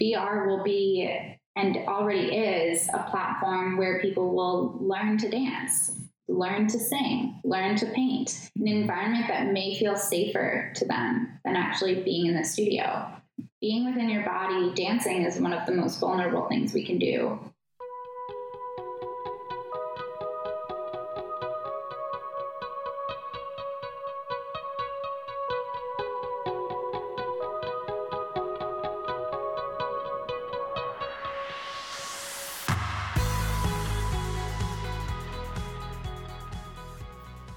VR will be, and already is, a platform where people will learn to dance, learn to sing, learn to paint, an environment that may feel safer to them than actually being in the studio. Being within your body, dancing is one of the most vulnerable things we can do.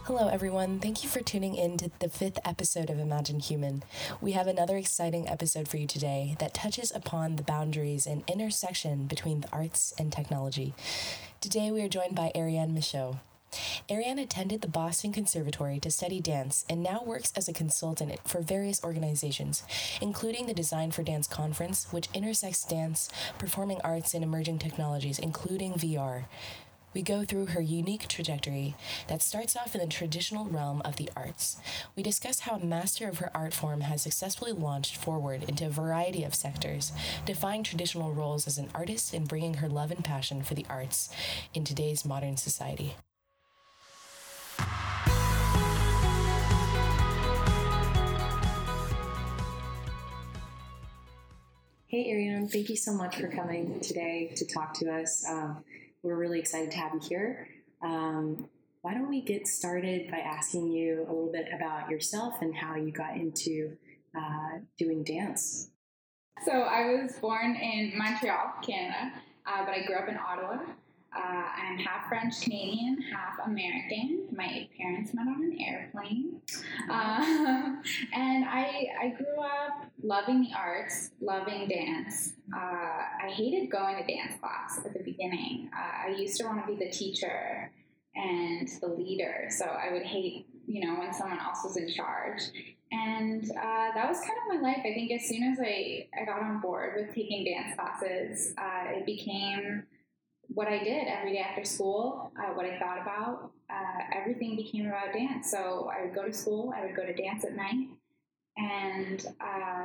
Hello everyone, thank you for tuning in to the 5th episode of Imagine Human. We have another exciting episode for you today that touches upon the boundaries and intersection between the arts and technology. Today we are joined by Ariane Michaud. Ariane attended the Boston Conservatory to study dance and now works as a consultant for various organizations, including the Design for Dance Conference, which intersects dance, performing arts, and emerging technologies, including VR. We go through her unique trajectory that starts off in the traditional realm of the arts. We discuss how a master of her art form has successfully launched forward into a variety of sectors, defying traditional roles as an artist and bringing her love and passion for the arts in today's modern society. Hey, Ariane, thank you so much for coming today to talk to us. We're really excited to have you here. Why don't we get started by asking you a little bit about yourself and how you got into doing dance? So I was born in Montreal, Canada, but I grew up in Ottawa. I'm half French Canadian, half American. My parents met on an airplane. And I grew up loving the arts, loving dance. I hated going to dance class at the beginning. I used to want to be the teacher and the leader, so I would hate, when someone else was in charge. And that was kind of my life. I think as soon as I got on board with taking dance classes, it became what I did every day after school, what I thought about. Everything became about dance. So I would go to school, I would go to dance at night, and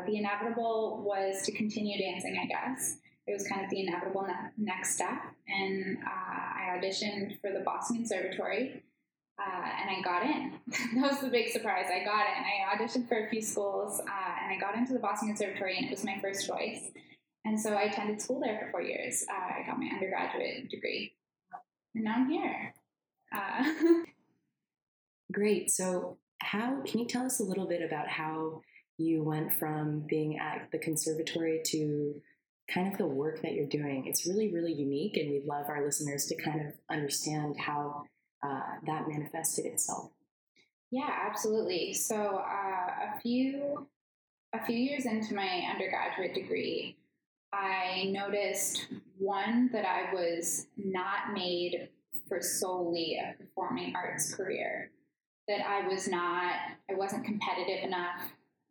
the inevitable was to continue dancing, I guess. It was kind of the inevitable next step, and I auditioned for the Boston Conservatory, and I got in. That was the big surprise. I got in. I auditioned for a few schools, and I got into the Boston Conservatory, and it was my first choice. And so I attended school there for 4 years. I got my undergraduate degree, and now I'm here. Great. So can you tell us a little bit about how you went from being at the conservatory to kind of the work that you're doing? It's really, really unique, and we'd love our listeners to kind of understand how that manifested itself. Yeah, absolutely. So a few years into my undergraduate degree, I noticed, one, that I was not made for solely a performing arts career, that I wasn't competitive enough,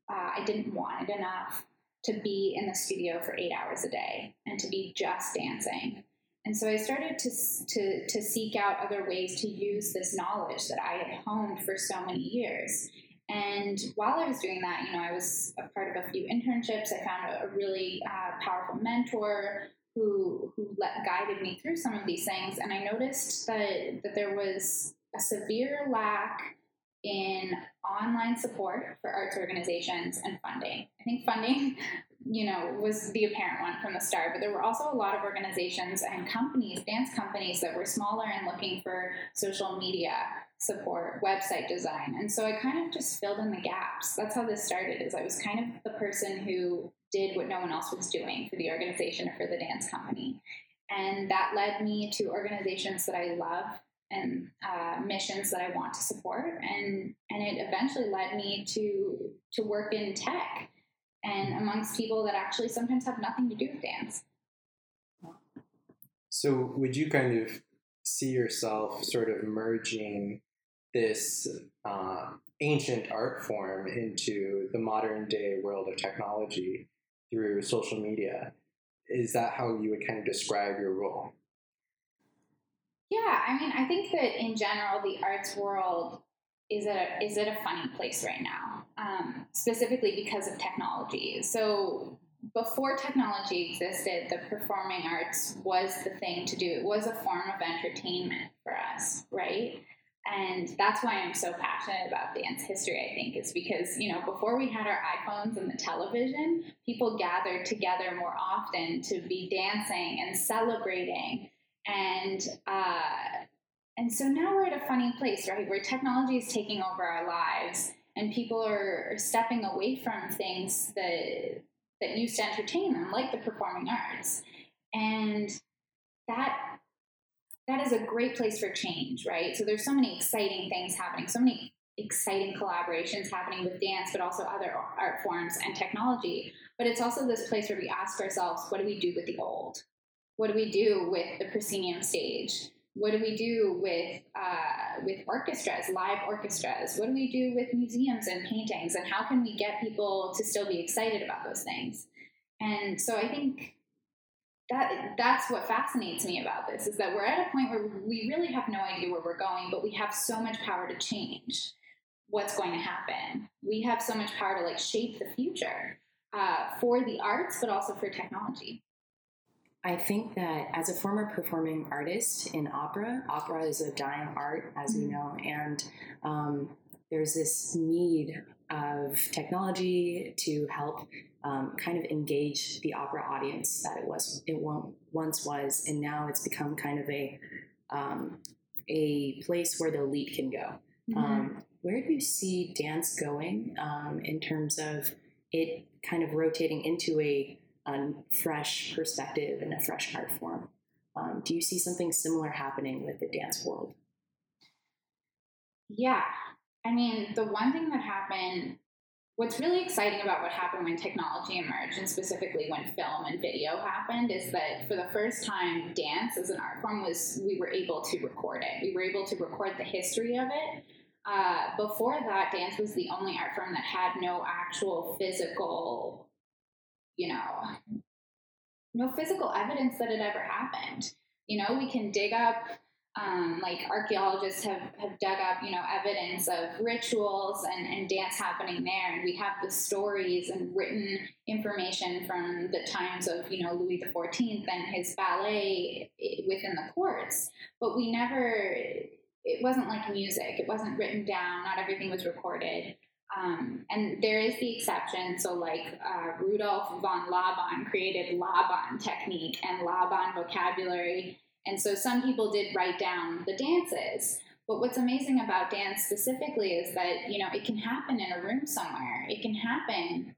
I didn't want it enough to be in the studio for 8 hours a day and to be just dancing. And so I started to seek out other ways to use this knowledge that I had honed for so many years. And while I was doing that, I was a part of a few internships. I found a really powerful mentor who guided me through some of these things. And I noticed that there was a severe lack in online support for arts organizations and funding. I think funding, was the apparent one from the start, but there were also a lot of organizations and companies, dance companies, that were smaller and looking for social media support, website design. And so I kind of just filled in the gaps. That's how this started, is I was kind of the person who did what no one else was doing for the organization or for the dance company. And that led me to organizations that I love and missions that I want to support. And it eventually led me to work in tech and amongst people that actually sometimes have nothing to do with dance. So would you kind of see yourself sort of merging this ancient art form into the modern day world of technology through social media? Is that how you would kind of describe your role? Yeah, I mean, I think that in general, the arts world is at a funny place right now, specifically because of technology. So before technology existed, the performing arts was the thing to do. It was a form of entertainment for us, right? And that's why I'm so passionate about dance history, I think, is because, you know, before we had our iPhones and the television, people gathered together more often to be dancing and celebrating. And so now we're at a funny place, right, where technology is taking over our lives and people are stepping away from things that used to entertain them, like the performing arts. And that is a great place for change, right? So there's so many exciting things happening, so many exciting collaborations happening with dance, but also other art forms and technology. But it's also this place where we ask ourselves, what do we do with the old? What do we do with the proscenium stage? What do we do with orchestras, live orchestras? What do we do with museums and paintings? And how can we get people to still be excited about those things? And so I think that's what fascinates me about this, is that we're at a point where we really have no idea where we're going, but we have so much power to change what's going to happen. We have so much power to like shape the future for the arts, but also for technology. I think that as a former performing artist in opera is a dying art, as we know, and there's this need of technology to help kind of engage the opera audience that it once was, and now it's become kind of a place where the elite can go. Mm-hmm. Where do you see dance going in terms of it kind of rotating into a fresh perspective and a fresh art form? Do you see something similar happening with the dance world? Yeah. I mean, the one thing that happened, what's really exciting about what happened when technology emerged, and specifically when film and video happened, is that for the first time, dance as an art form we were able to record it. We were able to record the history of it. Before that, dance was the only art form that had no actual physical, no physical evidence that it ever happened. We can dig up, archaeologists have dug up, evidence of rituals and dance happening there. And we have the stories and written information from the times of, Louis XIV and his ballet within the courts. But it wasn't like music. It wasn't written down. Not everything was recorded. And there is the exception. So Rudolf von Laban created Laban technique and Laban vocabulary. And so some people did write down the dances. But what's amazing about dance specifically is that, it can happen in a room somewhere. It can happen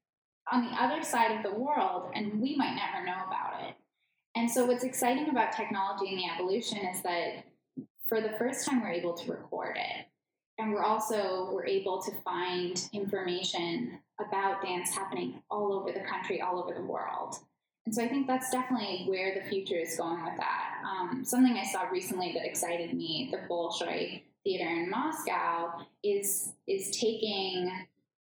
on the other side of the world, and we might never know about it. And so what's exciting about technology and the evolution is that for the first time, we're able to record it. And we're able to find information about dance happening all over the country, all over the world. And so I think that's definitely where the future is going with that. Something I saw recently that excited me, the Bolshoi Theater in Moscow, is taking,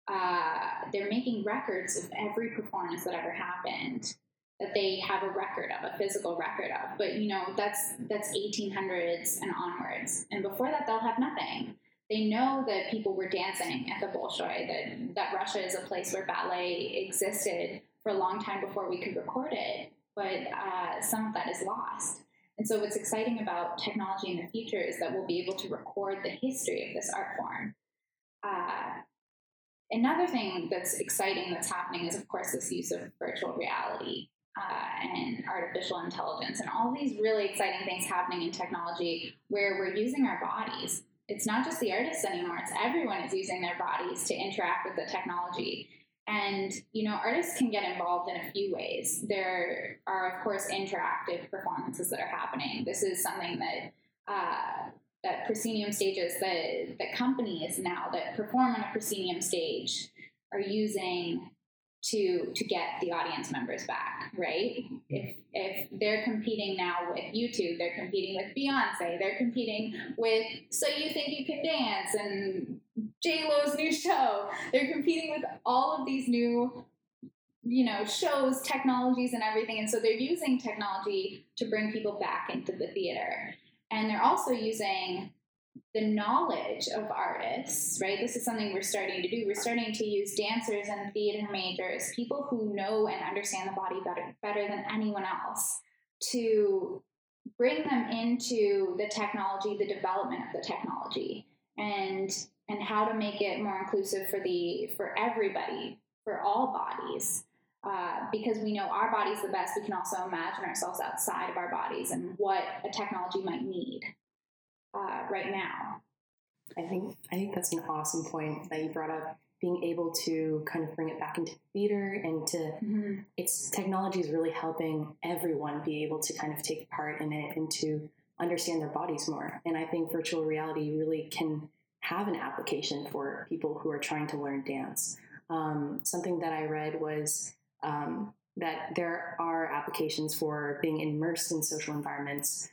they're making records of every performance that ever happened, that they have a record of, a physical record of. But, that's 1800s and onwards. And before that, they'll have nothing. They know that people were dancing at the Bolshoi, that Russia is a place where ballet existed for a long time before we could record it, but some of that is lost. And so what's exciting about technology in the future is that we'll be able to record the history of this art form. Another thing that's exciting that's happening is, of course, this use of virtual reality and artificial intelligence and all these really exciting things happening in technology where we're using our bodies. It's not just the artists anymore. It's everyone is using their bodies to interact with the technology. And, artists can get involved in a few ways. There are, of course, interactive performances that are happening. This is something that proscenium stages, that companies now that perform on a proscenium stage are using to get the audience members back, right? If they're competing now with YouTube, they're competing with Beyonce, they're competing with So You Think You Can Dance and J-Lo's new show. They're competing with all of these new, shows, technologies, and everything. And so they're using technology to bring people back into the theater. And they're also using the knowledge of artists, right? This is something we're starting to do. We're starting to use dancers and theater majors, people who know and understand the body better than anyone else, to bring them into the technology, the development of the technology, and how to make it more inclusive for everybody, for all bodies. Because we know our bodies the best, we can also imagine ourselves outside of our bodies and what a technology might need right now. I think that's an awesome point that you brought up, being able to kind of bring it back into theater and to mm-hmm. It's technology is really helping everyone be able to kind of take part in it and to understand their bodies more. And I think virtual reality really can have an application for people who are trying to learn dance. Something that I read was that there are applications for being immersed in social environments.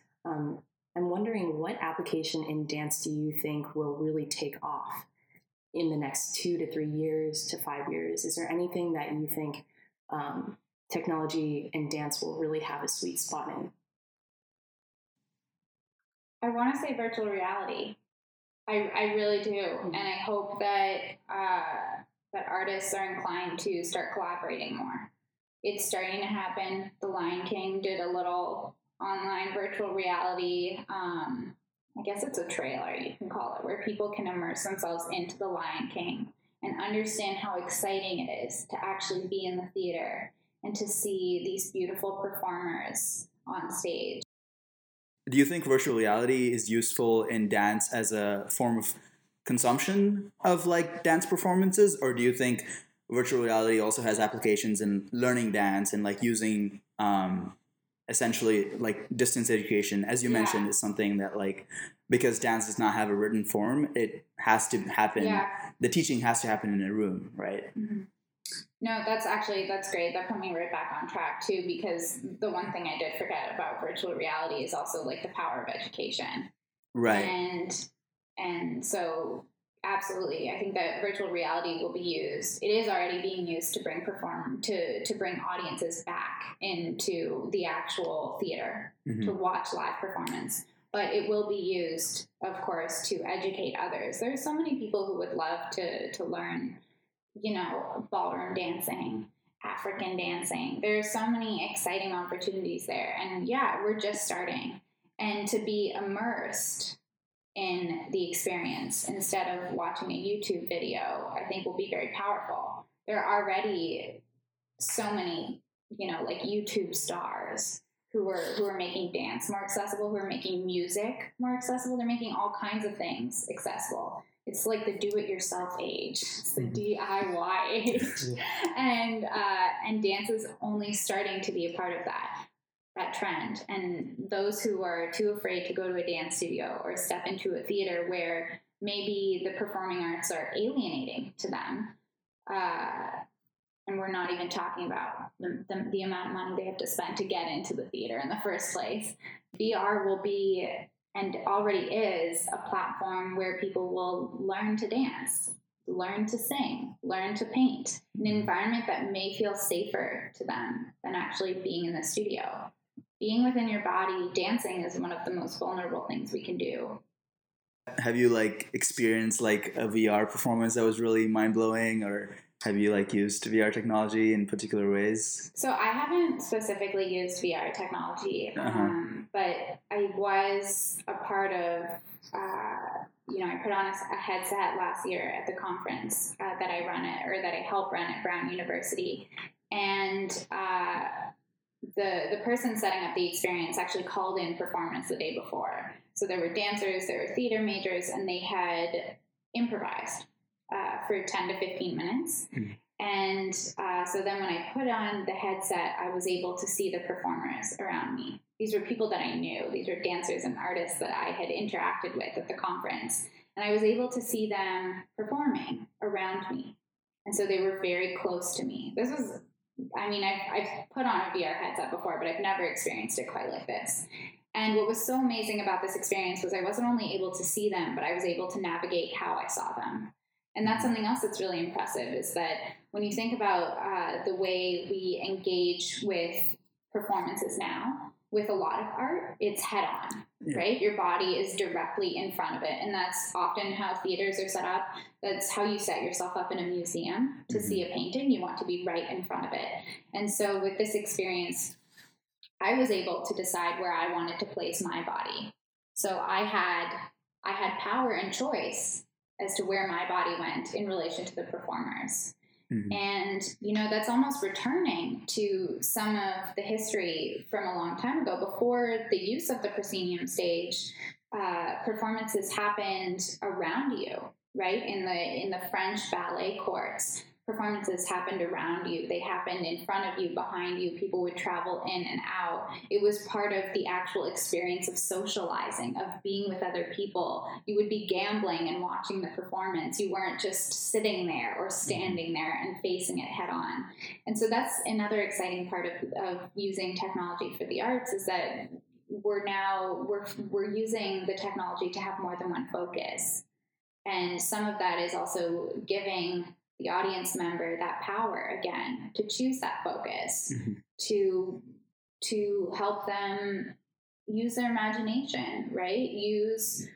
I'm wondering, what application in dance do you think will really take off in the next 2 to 3 years to 5 years? Is there anything that you think technology and dance will really have a sweet spot in? I want to say virtual reality. I really do. Mm-hmm. And I hope that that artists are inclined to start collaborating more. It's starting to happen. The Lion King did a little online virtual reality, I guess it's a trailer, you can call it, where people can immerse themselves into the Lion King and understand how exciting it is to actually be in the theater and to see these beautiful performers on stage. Do you think virtual reality is useful in dance as a form of consumption of like dance performances, or do you think virtual reality also has applications in learning dance and like using essentially like distance education, as you mentioned, is something that, like, because dance does not have a written form, it has to happen, the teaching has to happen in a room, right? Mm-hmm. No, that's great. That put me right back on track too, because the one thing I did forget about virtual reality is also like the power of education, right? And so absolutely, I think that virtual reality will be used. It is already being used to bring audiences back into the actual theater mm-hmm. to watch live performance. But it will be used, of course, to educate others. There's so many people who would love to learn, ballroom dancing, African dancing. There's so many exciting opportunities there. And we're just starting. And to be immersed in the experience instead of watching a YouTube video, I think will be very powerful. There are already so many, like YouTube stars who are making dance more accessible, who are making music more accessible. They're making all kinds of things accessible. It's like the do-it-yourself age. It's the DIY age. And dance is only starting to be a part of that trend, and those who are too afraid to go to a dance studio or step into a theater where maybe the performing arts are alienating to them, and we're not even talking about the amount of money they have to spend to get into the theater in the first place. VR will be, and already is, a platform where people will learn to dance, learn to sing, learn to paint, an environment that may feel safer to them than actually being in the studio. Being within your body, dancing is one of the most vulnerable things we can do. Have you experienced a VR performance that was really mind-blowing, or have you used VR technology in particular ways? So I haven't specifically used VR technology, but I was a part of, I put on a headset last year at the conference that I help run at Brown University. And the person setting up the experience actually called in performance the day before. So there were dancers, there were theater majors, and they had improvised for 10 to 15 minutes. Mm-hmm. And so then when I put on the headset, I was able to see the performers around me. These were people that I knew. These were dancers and artists that I had interacted with at the conference. And I was able to see them performing around me. And so they were very close to me. This was, I've put on a VR headset before, but I've never experienced it quite like this. And what was so amazing about this experience was I wasn't only able to see them, but I was able to navigate how I saw them. And that's something else that's really impressive, is that when you think about the way we engage with performances now, with a lot of art, it's head-on. Yeah. Right? Your body is directly in front of it. And that's often how theaters are set up. That's how you set yourself up in a museum to mm-hmm. see a painting. You want to be right in front of it. And so with this experience, I was able to decide where I wanted to place my body. So I had power and choice as to where my body went in relation to the performers. Mm-hmm. And, you know, that's almost returning to some of the history from a long time ago. Before the use of the proscenium stage, performances happened around you, right? In the French ballet courts, performances happened around you. They happened in front of you, behind you. People would travel in and out. It was part of the actual experience of socializing, of being with other people. You would be gambling and watching the performance. You weren't just sitting there or standing there and facing it head on. And so that's another exciting part of using technology for the arts, is that we're using the technology to have more than one focus. And some of that is also giving the audience member that power again to choose that focus, mm-hmm. to help them use their imagination, right? Use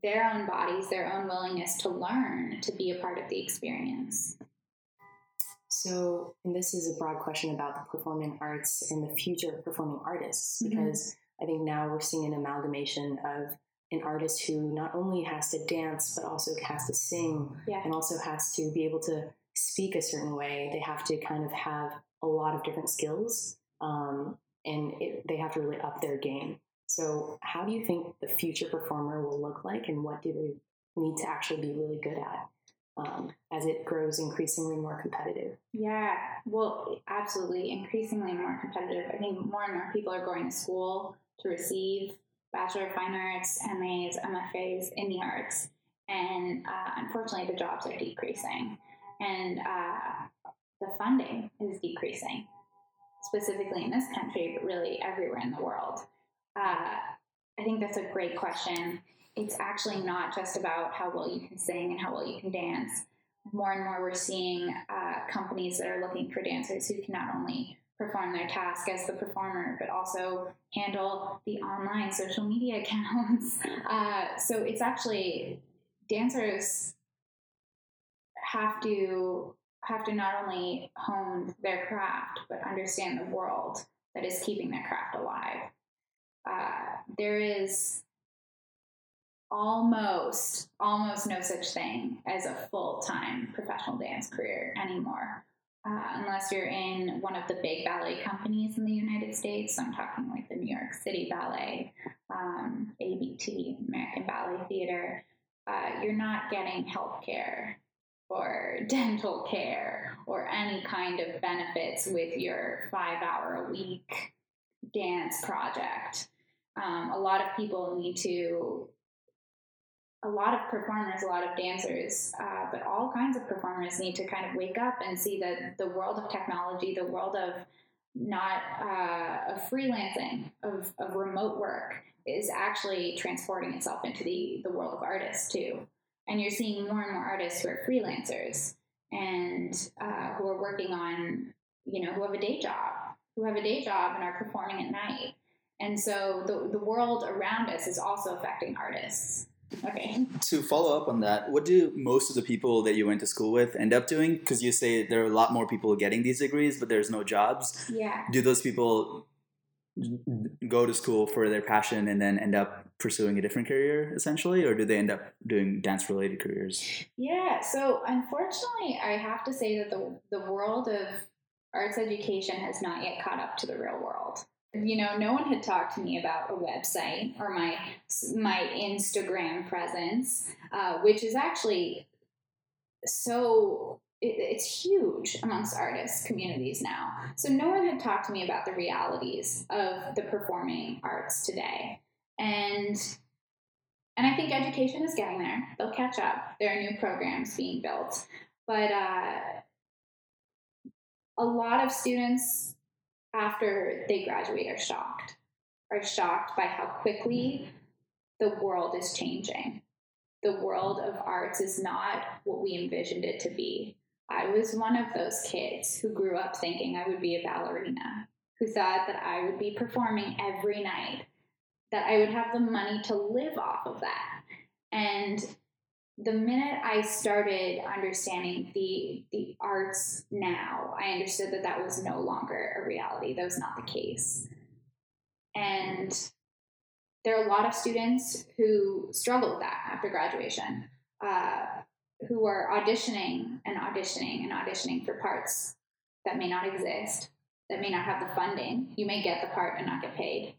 their own bodies, their own willingness to learn, to be a part of the experience. So, and this is a broad question about the performing arts and the future of performing artists, mm-hmm. because I think now we're seeing an amalgamation of an artist who not only has to dance, but also has to sing, yeah. and also has to be able to speak a certain way. They have to kind of have a lot of different skills, and they have to really up their game. So how do you think the future performer will look like, and what do they need to actually be really good at as it grows increasingly more competitive? Yeah, well, absolutely, increasingly more competitive. I think more and more people are going to school to receive Bachelor of Fine Arts, MAs, MFAs in the arts. And unfortunately, the jobs are decreasing. And the funding is decreasing, specifically in this country, but really everywhere in the world. I think that's a great question. It's actually not just about how well you can sing and how well you can dance. More and more we're seeing companies that are looking for dancers who can not only perform their task as the performer, but also handle the online social media accounts. So it's actually, dancers have to not only hone their craft, but understand the world that is keeping their craft alive. There is almost no such thing as a full-time professional dance career anymore. Unless you're in one of the big ballet companies in the United States. So I'm talking like the New York City Ballet, ABT, American Ballet Theater. You're not getting health care or dental care or any kind of benefits with your 5-hour-a-week dance project. A lot of performers, a lot of dancers, but all kinds of performers need to kind of wake up and see that the world of technology, the world of of freelancing, of remote work is actually transporting itself into the world of artists too. And you're seeing more and more artists who are freelancers and who are working on, who have a day job and are performing at night. And so the world around us is also affecting artists. Okay. To follow up on that, what do most of the people that you went to school with end up doing? Because you say there are a lot more people getting these degrees, but there's no jobs. Yeah. Do those people go to school for their passion and then end up pursuing a different career, essentially? Or do they end up doing dance-related careers? Yeah. So, unfortunately, I have to say that the world of arts education has not yet caught up to the real world. You know, no one had talked to me about a website or my Instagram presence, which is actually it's huge amongst artists communities now. So no one had talked to me about the realities of the performing arts today. And I think education is getting there. They'll catch up. There are new programs being built. But a lot of students, after they graduate, are shocked by how quickly the world is changing. The world of arts is not what we envisioned it to be. I was one of those kids who grew up thinking I would be a ballerina, who thought that I would be performing every night that I would have the money to live off of that. And the minute I started understanding the arts now, I understood that that was no longer a reality. That was not the case. And there are a lot of students who struggle with that after graduation, who are auditioning for parts that may not exist, that may not have the funding. You may get the part and not get paid.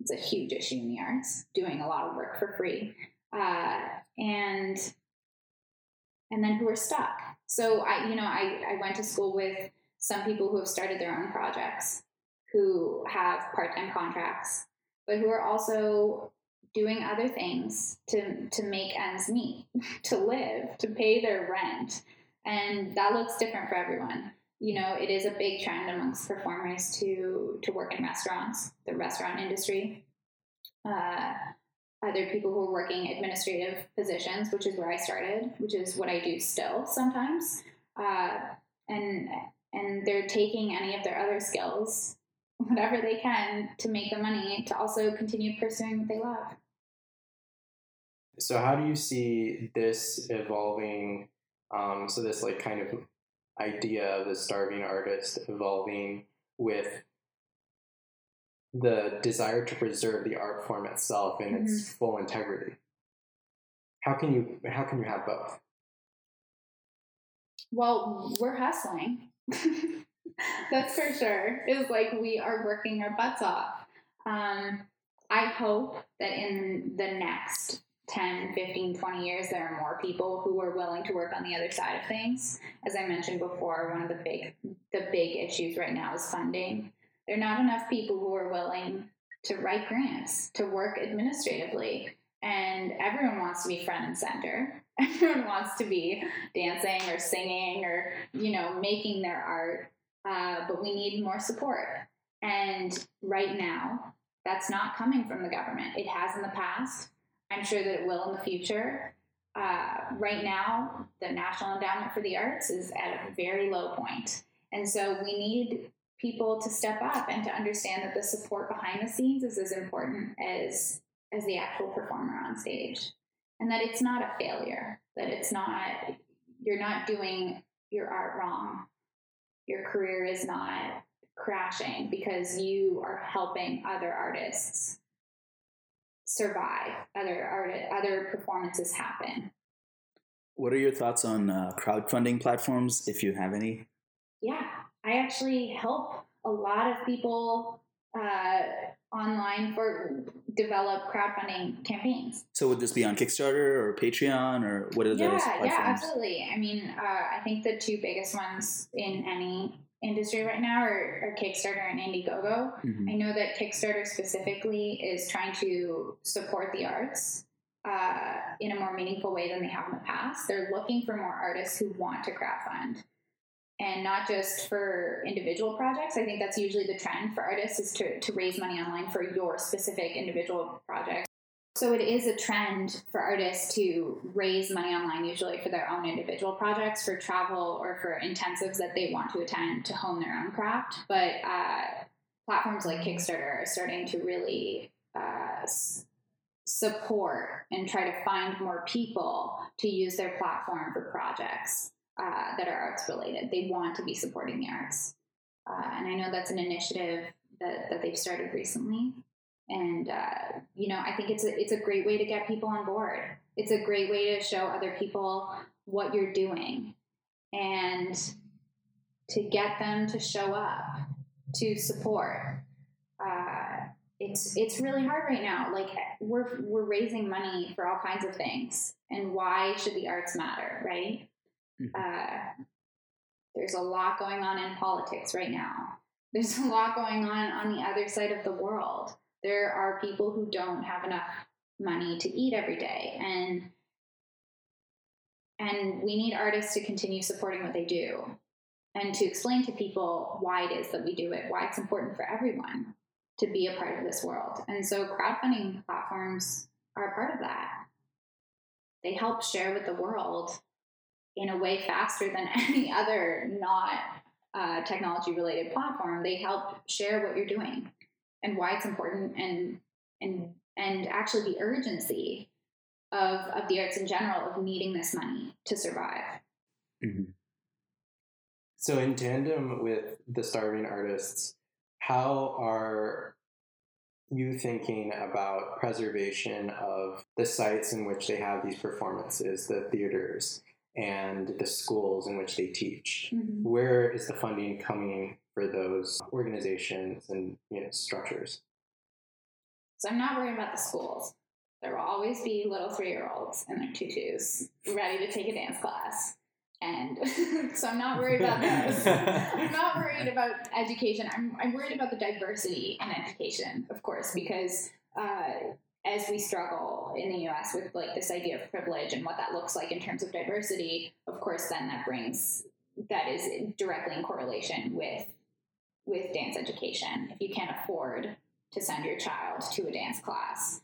It's a huge issue in the arts, doing a lot of work for free. And then who are stuck. So I went to school with some people who have started their own projects, who have part-time contracts, but who are also doing other things to make ends meet, to live, to pay their rent. And that looks different for everyone. You know, it is a big trend amongst performers to work in restaurants, the restaurant industry. Other people who are working administrative positions, which is where I started, which is what I do still sometimes. And they're taking any of their other skills, whatever they can, to make the money, to also continue pursuing what they love. So how do you see this evolving? So this like kind of idea of the starving artist evolving with the desire to preserve the art form itself in its full integrity. How can you have both? Well, we're hustling. That's for sure. It's like we are working our butts off. I hope that in the next 10, 15, 20 years, there are more people who are willing to work on the other side of things. As I mentioned before, one of the big issues right now is funding. There are not enough people who are willing to write grants, to work administratively. And everyone wants to be front and center. Everyone wants to be dancing or singing or, making their art. But we need more support. And right now, that's not coming from the government. It has in the past. I'm sure that it will in the future. Right now, the National Endowment for the Arts is at a very low point. And so we need people to step up and to understand that the support behind the scenes is as important as the actual performer on stage, and that it's not a failure, that it's not, you're not doing your art wrong. Your career is not crashing because you are helping other artists survive, other performances happen. What are your thoughts on crowdfunding platforms, if you have any? Yeah. I actually help a lot of people online develop crowdfunding campaigns. So would this be on Kickstarter or Patreon or what are those platforms? Yeah, absolutely. I mean, I think the two biggest ones in any industry right now are Kickstarter and Indiegogo. Mm-hmm. I know that Kickstarter specifically is trying to support the arts in a more meaningful way than they have in the past. They're looking for more artists who want to crowdfund. And not just for individual projects. I think that's usually the trend for artists is to raise money online for your specific individual project. So it is a trend for artists to raise money online usually for their own individual projects, for travel or for intensives that they want to attend to hone their own craft. But platforms like Kickstarter are starting to really support and try to find more people to use their platform for projects. That are arts related. They want to be supporting the arts. And I know that's an initiative that they've started recently. And, I think it's a great way to get people on board. It's a great way to show other people what you're doing and to get them to show up, to support. It's really hard right now. Like we're raising money for all kinds of things. And why should the arts matter, right? There's a lot going on in politics right now. There's a lot going on the other side of the world. There are people who don't have enough money to eat every day. And we need artists to continue supporting what they do and to explain to people why it is that we do it, why it's important for everyone to be a part of this world. And so crowdfunding platforms are a part of that. They help share with the world in a way faster than any other technology-related platform. They help share what you're doing and why it's important and and actually the urgency of the arts in general, of needing this money to survive. Mm-hmm. So in tandem with the starving artists, how are you thinking about preservation of the sites in which they have these performances, the theaters and the schools in which they teach? Mm-hmm. Where is the funding coming for those organizations and, you know, structures? So I'm not worried about the schools. There will always be little 3-year-olds in their tutus ready to take a dance class. And so I'm not worried about those. I'm not worried about education. I'm worried about the diversity in education, of course, because as we struggle in the U.S. with like this idea of privilege and what that looks like in terms of diversity, of course, then that is directly in correlation with dance education. If you can't afford to send your child to a dance class,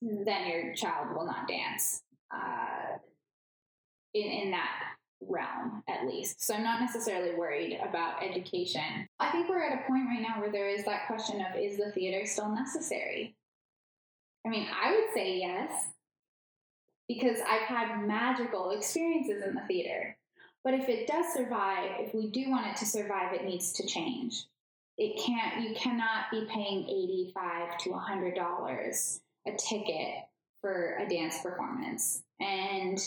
then your child will not dance in that realm, at least. So I'm not necessarily worried about education. I think we're at a point right now where there is that question of, is the theater still necessary? I mean, I would say yes, because I've had magical experiences in the theater. But if it does survive, if we do want it to survive, it needs to change. It can't. You cannot be paying $85 to $100 a ticket for a dance performance. And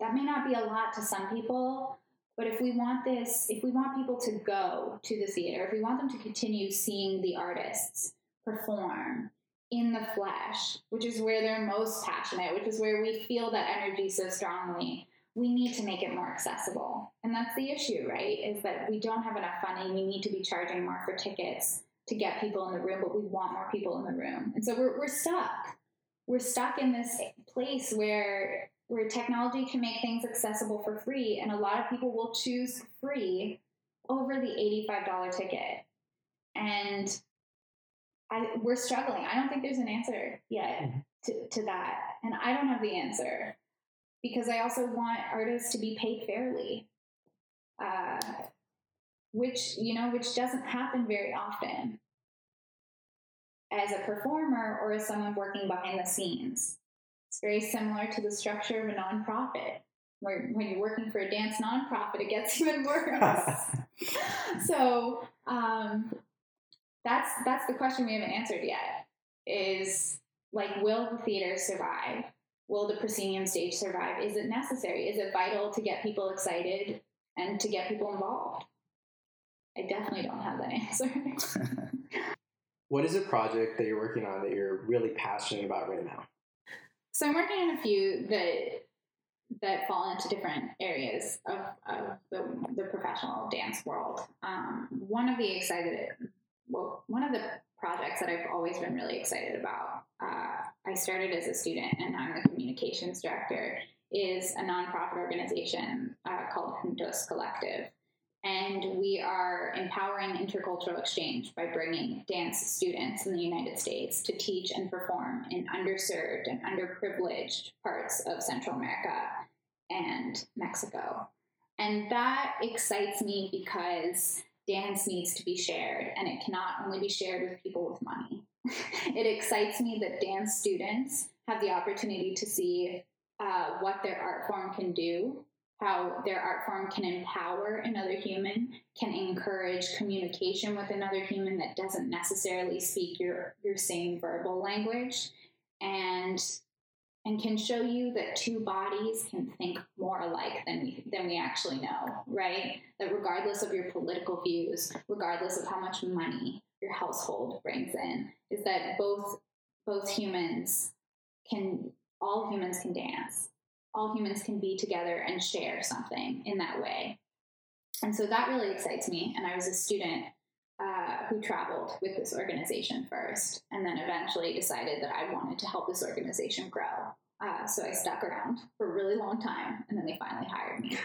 that may not be a lot to some people, but if we want people to go to the theater, if we want them to continue seeing the artists perform in the flesh, which is where they're most passionate, which is where we feel that energy so strongly, we need to make it more accessible. And that's the issue, right? Is that we don't have enough funding. We need to be charging more for tickets to get people in the room, but we want more people in the room. And so we're stuck. We're stuck in this place where technology can make things accessible for free, and a lot of people will choose free over the $85 ticket. And we're struggling. I don't think there's an answer yet to that. And I don't have the answer, because I also want artists to be paid fairly, which doesn't happen very often as a performer or as someone working behind the scenes. It's very similar to the structure of a nonprofit, where when you're working for a dance nonprofit, it gets even worse. So that's the question we haven't answered yet, is like, will the theater survive? Will the proscenium stage survive? Is it necessary? Is it vital to get people excited and to get people involved? I definitely don't have that answer. What is a project that you're working on that you're really passionate about right now? So I'm working on a few that fall into different areas of the professional dance world. One of the projects that I've always been really excited about, I started as a student and I'm the communications director, is a nonprofit organization called Juntos Collective. And we are empowering intercultural exchange by bringing dance students in the United States to teach and perform in underserved and underprivileged parts of Central America and Mexico. And that excites me because dance needs to be shared, and it cannot only be shared with people with money. It excites me that dance students have the opportunity to see what their art form can do, how their art form can empower another human, can encourage communication with another human that doesn't necessarily speak your same verbal language, and can show you that two bodies can think more alike than we actually know, right? That regardless of your political views, regardless of how much money your household brings in, is that all humans can dance. All humans can be together and share something in that way. And so that really excites me. And I was a student who traveled with this organization first, and then eventually decided that I wanted to help this organization grow. So I stuck around for a really long time, and then they finally hired me.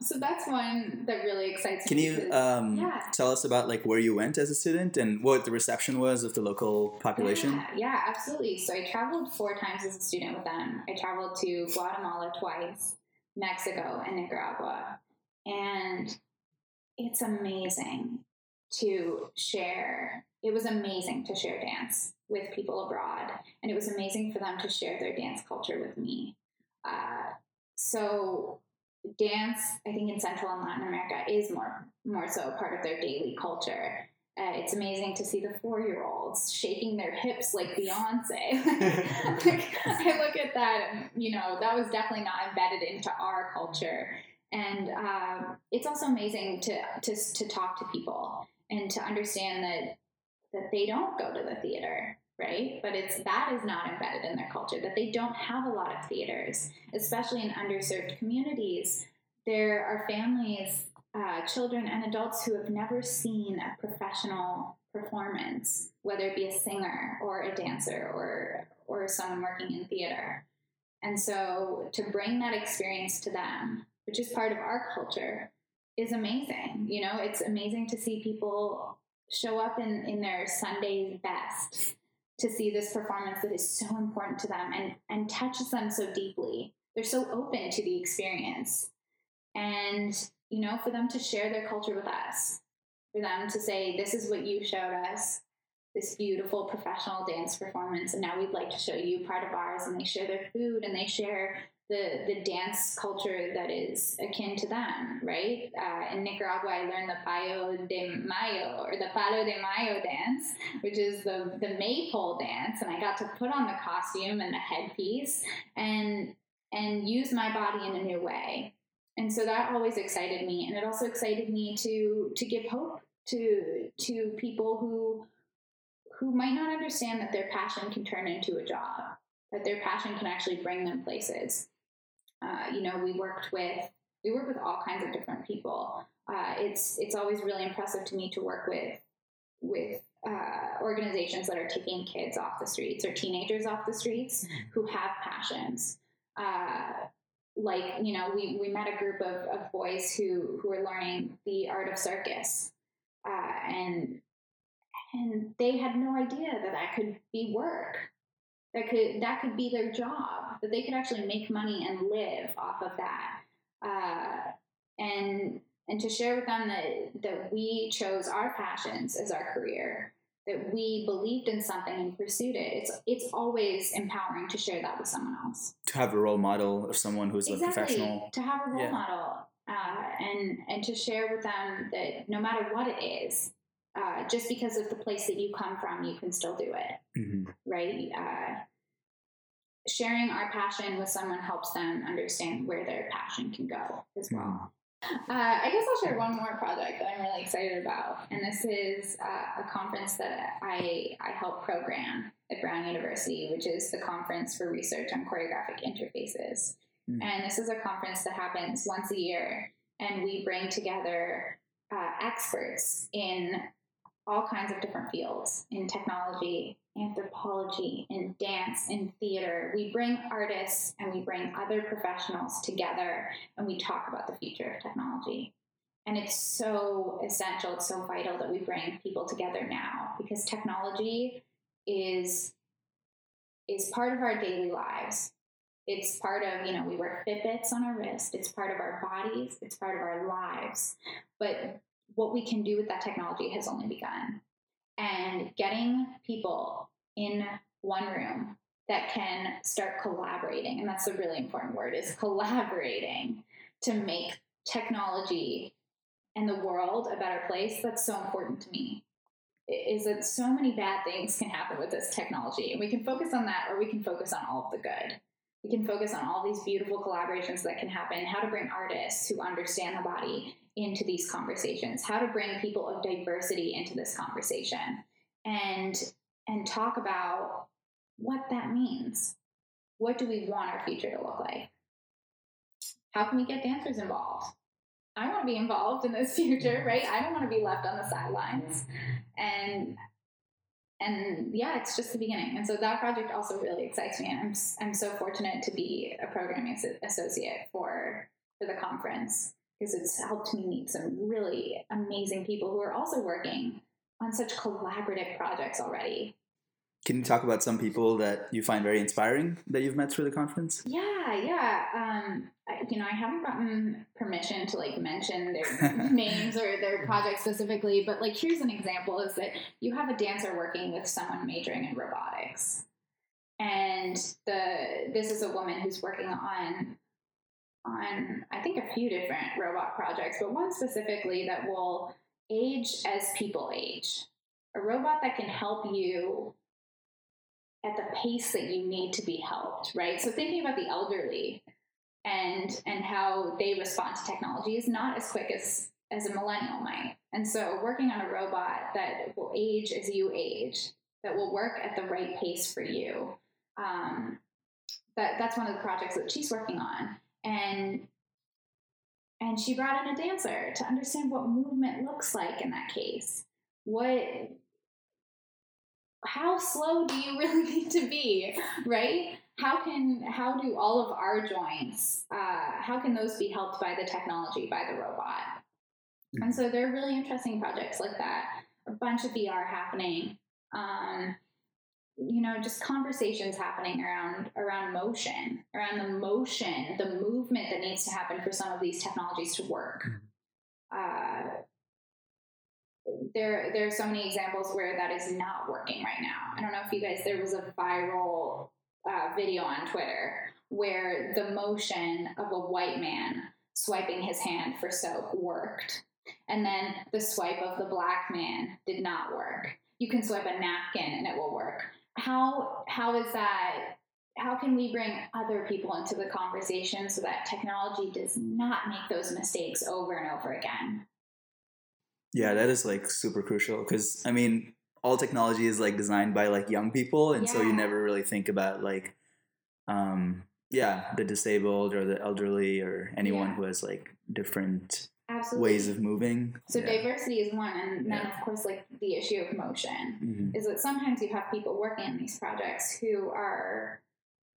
So that's one that really excites me. Can you tell us about like where you went as a student and what the reception was of the local population? Yeah, absolutely. So I traveled 4 times as a student with them. I traveled to Guatemala twice, Mexico, and Nicaragua. And it's amazing. to share. It was amazing to share dance with people abroad, and it was amazing for them to share their dance culture with me. So dance, I think, in Central and Latin America is more so part of their daily culture. It's amazing to see the 4-year-olds shaking their hips like Beyonce. I look at that, and, you know, that was definitely not embedded into our culture. And it's also amazing to talk to people and to understand that they don't go to the theater, right? But that is not embedded in their culture, that they don't have a lot of theaters, especially in underserved communities. There are families, children and adults who have never seen a professional performance, whether it be a singer or a dancer or someone working in theater. And so to bring that experience to them, which is part of our culture, is amazing. You know, it's amazing to see people show up in their Sunday's best to see this performance that is so important to them and touches them so deeply. They're so open to the experience. And you know, for them to share their culture with us, for them to say, this is what you showed us, this beautiful professional dance performance, and now we'd like to show you part of ours, and they share their food, and they share the dance culture that is akin to them, right? In Nicaragua, I learned the Palo de Mayo dance, which is the maypole dance, and I got to put on the costume and the headpiece and use my body in a new way. And so that always excited me, and it also excited me to give hope to people who might not understand that their passion can turn into a job, that their passion can actually bring them places. You know, we work with all kinds of different people. It's always really impressive to me to work with organizations that are taking kids off the streets or teenagers off the streets who have passions. Like, you know, we met a group of boys who were learning the art of circus, and they had no idea that could be work, that could be their job, that they could actually make money and live off of that, and to share with them that we chose our passions as our career, that we believed in something and pursued it. It's always empowering to share that with someone else. To have a role model of someone who's a professional. To have a role model and to share with them that no matter what it is, just because of the place that you come from, you can still do it, mm-hmm. right? Sharing our passion with someone helps them understand where their passion can go as well. I guess I'll share one more project that I'm really excited about, and this is a conference that I help program at Brown University, which is the Conference for Research on Choreographic Interfaces. Mm. And this is a conference that happens once a year, and we bring together experts in all kinds of different fields, in technology, anthropology, in dance, in theater. We bring artists and we bring other professionals together, and we talk about the future of technology. And it's so essential, it's so vital that we bring people together now, because technology is part of our daily lives. It's part of, you know, we wear Fitbits on our wrist. It's part of our bodies. It's part of our lives. But what we can do with that technology has only begun. And getting people in one room that can start collaborating, and that's a really important word, is collaborating to make technology and the world a better place, that's so important to me. Is that so many bad things can happen with this technology, and we can focus on that, or we can focus on all of the good. We can focus on all these beautiful collaborations that can happen, how to bring artists who understand the body into these conversations, how to bring people of diversity into this conversation, and talk about what that means. What do we want our future to look like? How can we get dancers involved? I want to be involved in this future, right? I don't want to be left on the sidelines. And yeah, it's just the beginning. And so that project also really excites me. And I'm so fortunate to be a programming associate for the conference, because it's helped me meet some really amazing people who are also working on such collaborative projects already. Can you talk about some people that you find very inspiring that you've met through the conference? Yeah. I haven't gotten permission to mention their names or their projects specifically, but here's an example is that you have a dancer working with someone majoring in robotics. And this is a woman who's working on I think a few different robot projects, but one specifically that will age as people age. A robot that can help you at the pace that you need to be helped, right? So thinking about the elderly and how they respond to technology is not as quick as a millennial might. And so working on a robot that will age as you age, that will work at the right pace for you. That's one of the projects that she's working on. And she brought in a dancer to understand what movement looks like in that case. How slow do you really need to be, right? How do all of our joints, how can those be helped by the technology, by the robot? Mm-hmm. And so there are really interesting projects like that. A bunch of VR happening, just conversations happening around motion, around the movement that needs to happen for some of these technologies to work. There are so many examples where that is not working right now. I don't know if you guys, there was a viral video on Twitter where the motion of a white man swiping his hand for soap worked. And then the swipe of the black man did not work. You can swipe a napkin and it will work. How is that? How can we bring other people into the conversation so that technology does not make those mistakes over and over again? Yeah, that is super crucial because all technology is designed by young people, and so you never really think about the disabled or the elderly or anyone who has different Absolutely. Ways of moving. So diversity is one, and then of course the issue of motion is that sometimes you have people working on these projects who are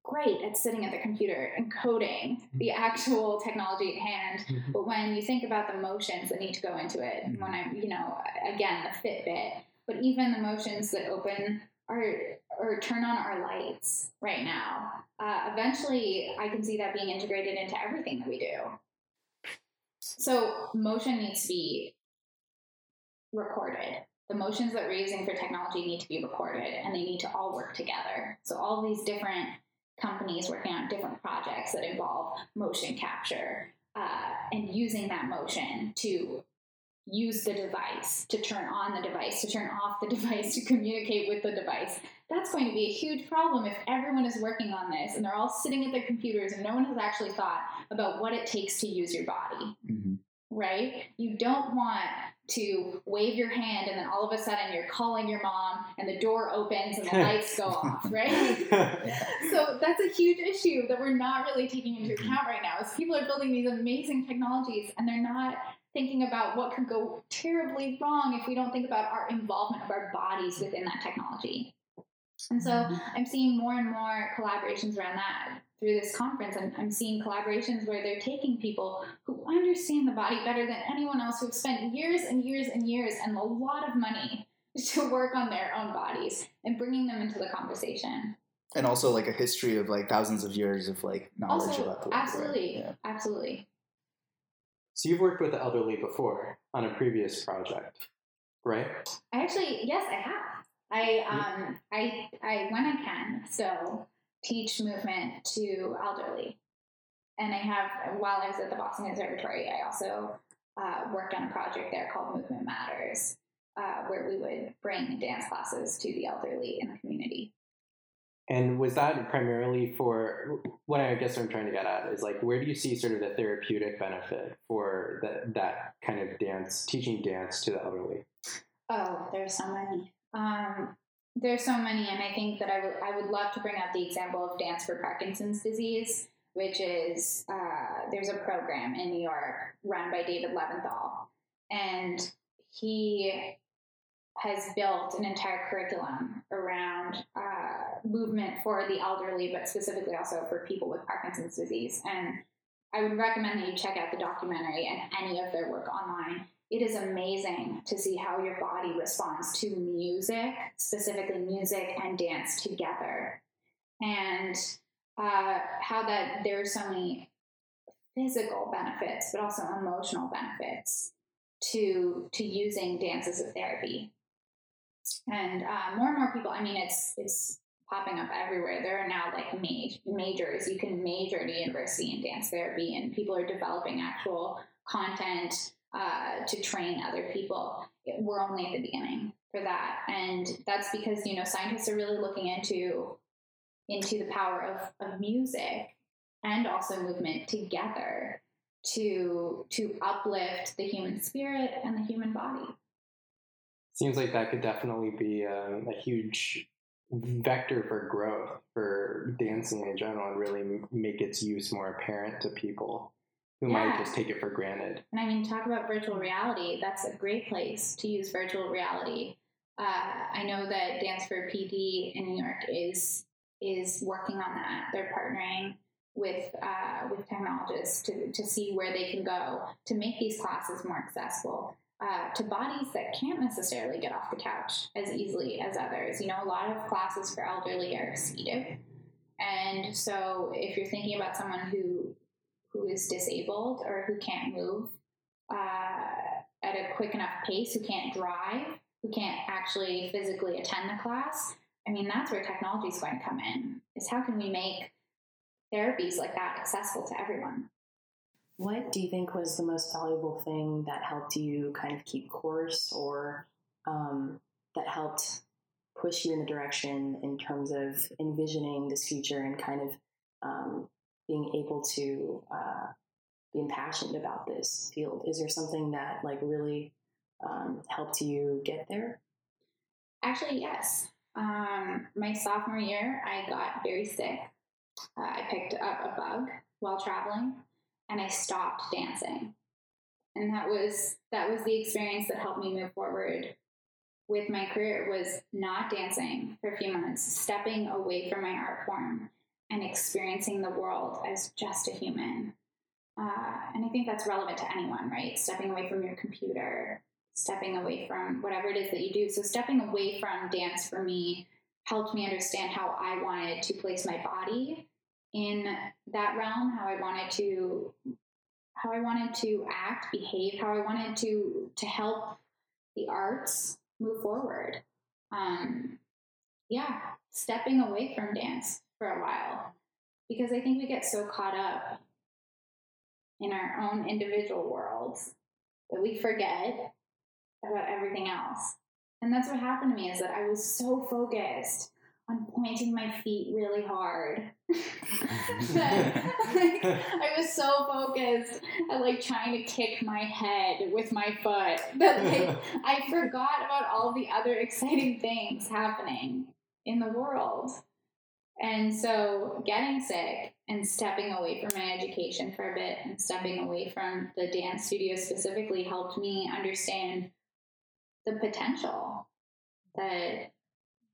great at sitting at the computer and coding the actual technology at hand. But when you think about the motions that need to go into it, and when I'm, again, the Fitbit, but even the motions that open or turn on our lights right now, eventually I can see that being integrated into everything that we do. So motion needs to be recorded. The motions that we're using for technology need to be recorded, and they need to all work together. So all these different companies working on different projects that involve motion capture and using that motion to use the device, to turn on the device, to turn off the device, to communicate with the device. That's going to be a huge problem if everyone is working on this and they're all sitting at their computers and no one has actually thought about what it takes to use your body, right? You don't want to wave your hand and then all of a sudden you're calling your mom and the door opens and the lights go off, right? So that's a huge issue that we're not really taking into account right now is people are building these amazing technologies and they're not thinking about what could go terribly wrong if we don't think about our involvement of our bodies within that technology. And so I'm seeing more and more collaborations around that through this conference. I'm seeing collaborations where they're taking people who understand the body better than anyone else who've spent years and years and years and a lot of money to work on their own bodies and bringing them into the conversation. And also a history of thousands of years of knowledge also, about the world. Absolutely. Right? Yeah. Absolutely. So you've worked with the elderly before on a previous project, right? Yes, I have. I when I can, so teach movement to elderly. And I have, while I was at the Boston Conservatory, I also worked on a project there called Movement Matters, where we would bring dance classes to the elderly in the community. And was that primarily for, what I guess I'm trying to get at is where do you see sort of the therapeutic benefit for that kind of dance, teaching dance to the elderly? Oh, there's so many. There's so many, and I think that I would love to bring up the example of Dance for Parkinson's Disease, which is there's a program in New York run by David Leventhal, and he has built an entire curriculum around movement for the elderly, but specifically also for people with Parkinson's disease. And I would recommend that you check out the documentary and any of their work online. it is amazing to see how your body responds to music, specifically music and dance together, and how that there are so many physical benefits, but also emotional benefits to using dance as a therapy. And more and more people, I mean, it's popping up everywhere. There are now like majors. You can major at a university in dance therapy, and people are developing actual content to train other people. We're only at the beginning for that. And that's because, you know, scientists are really looking into the power of music and also movement together to uplift the human spirit and the human body. Seems like that could definitely be a huge vector for growth for dancing in general, and really make its use more apparent to people who might just take it for granted. And I mean, talk about virtual reality. That's a great place to use virtual reality. I know that Dance for PD in New York is working on that. They're partnering with technologists to see where they can go to make these classes more accessible to bodies that can't necessarily get off the couch as easily as others. You know, a lot of classes for elderly are seated. And so if you're thinking about someone who is disabled or who can't move at a quick enough pace, who can't drive, who can't actually physically attend the class, I mean, that's where technology is going to come in, is how can we make therapies like that accessible to everyone. What do you think was the most valuable thing that helped you kind of keep course, or that helped push you in the direction in terms of envisioning this future and kind of being able to be impassioned about this field? Is there something that like really helped you get there? Actually, yes. My sophomore year, I got very sick. I picked up a bug while traveling, and I stopped dancing. And that was the experience that helped me move forward with my career, was not dancing for a few months, stepping away from my art form and experiencing the world as just a human. And I think that's relevant to anyone, right? Stepping away from your computer, stepping away from whatever it is that you do. So stepping away from dance for me helped me understand how I wanted to place my body in that realm, how I wanted to act, behave, how I wanted to help the arts move forward. Stepping away from dance for a while, because I think we get so caught up in our own individual worlds that we forget about everything else. And that's what happened to me, is that I was so focused on pointing my feet really hard. I was so focused at like trying to kick my head with my foot that like I forgot about all the other exciting things happening in the world. And so getting sick and stepping away from my education for a bit and stepping away from the dance studio specifically helped me understand the potential that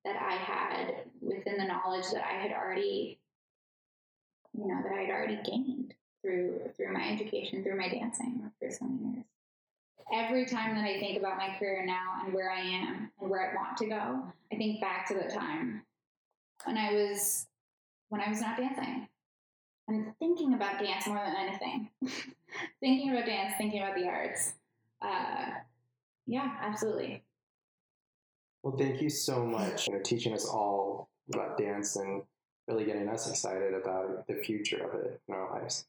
I had within the knowledge that I had already, you know, that I had already gained through my education, through my dancing for so many years. Every time that I think about my career now and where I am and where I want to go, I think back to the time when I was not dancing. I'm thinking about dance more than anything. Thinking about dance, thinking about the arts. Yeah, absolutely. Well, thank you so much for teaching us all about dance and really getting us excited about the future of it in our lives.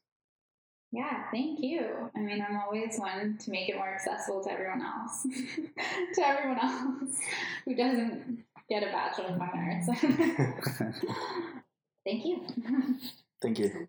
Yeah, thank you. I mean, I'm always one to make it more accessible to everyone else. To everyone else who doesn't get a Bachelor of Fine Arts. Thank you. Thank you.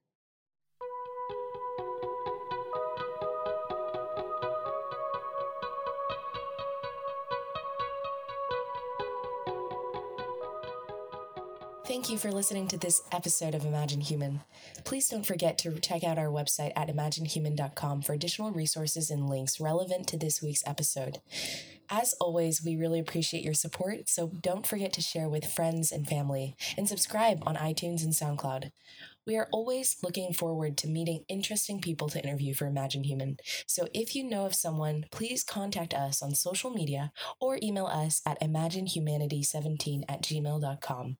Thank you for listening to this episode of Imagine Human. Please don't forget to check out our website at imaginehuman.com for additional resources and links relevant to this week's episode. As always, we really appreciate your support, so don't forget to share with friends and family, and subscribe on iTunes and SoundCloud. We are always looking forward to meeting interesting people to interview for Imagine Human, so if you know of someone, please contact us on social media or email us at imaginehumanity17@gmail.com.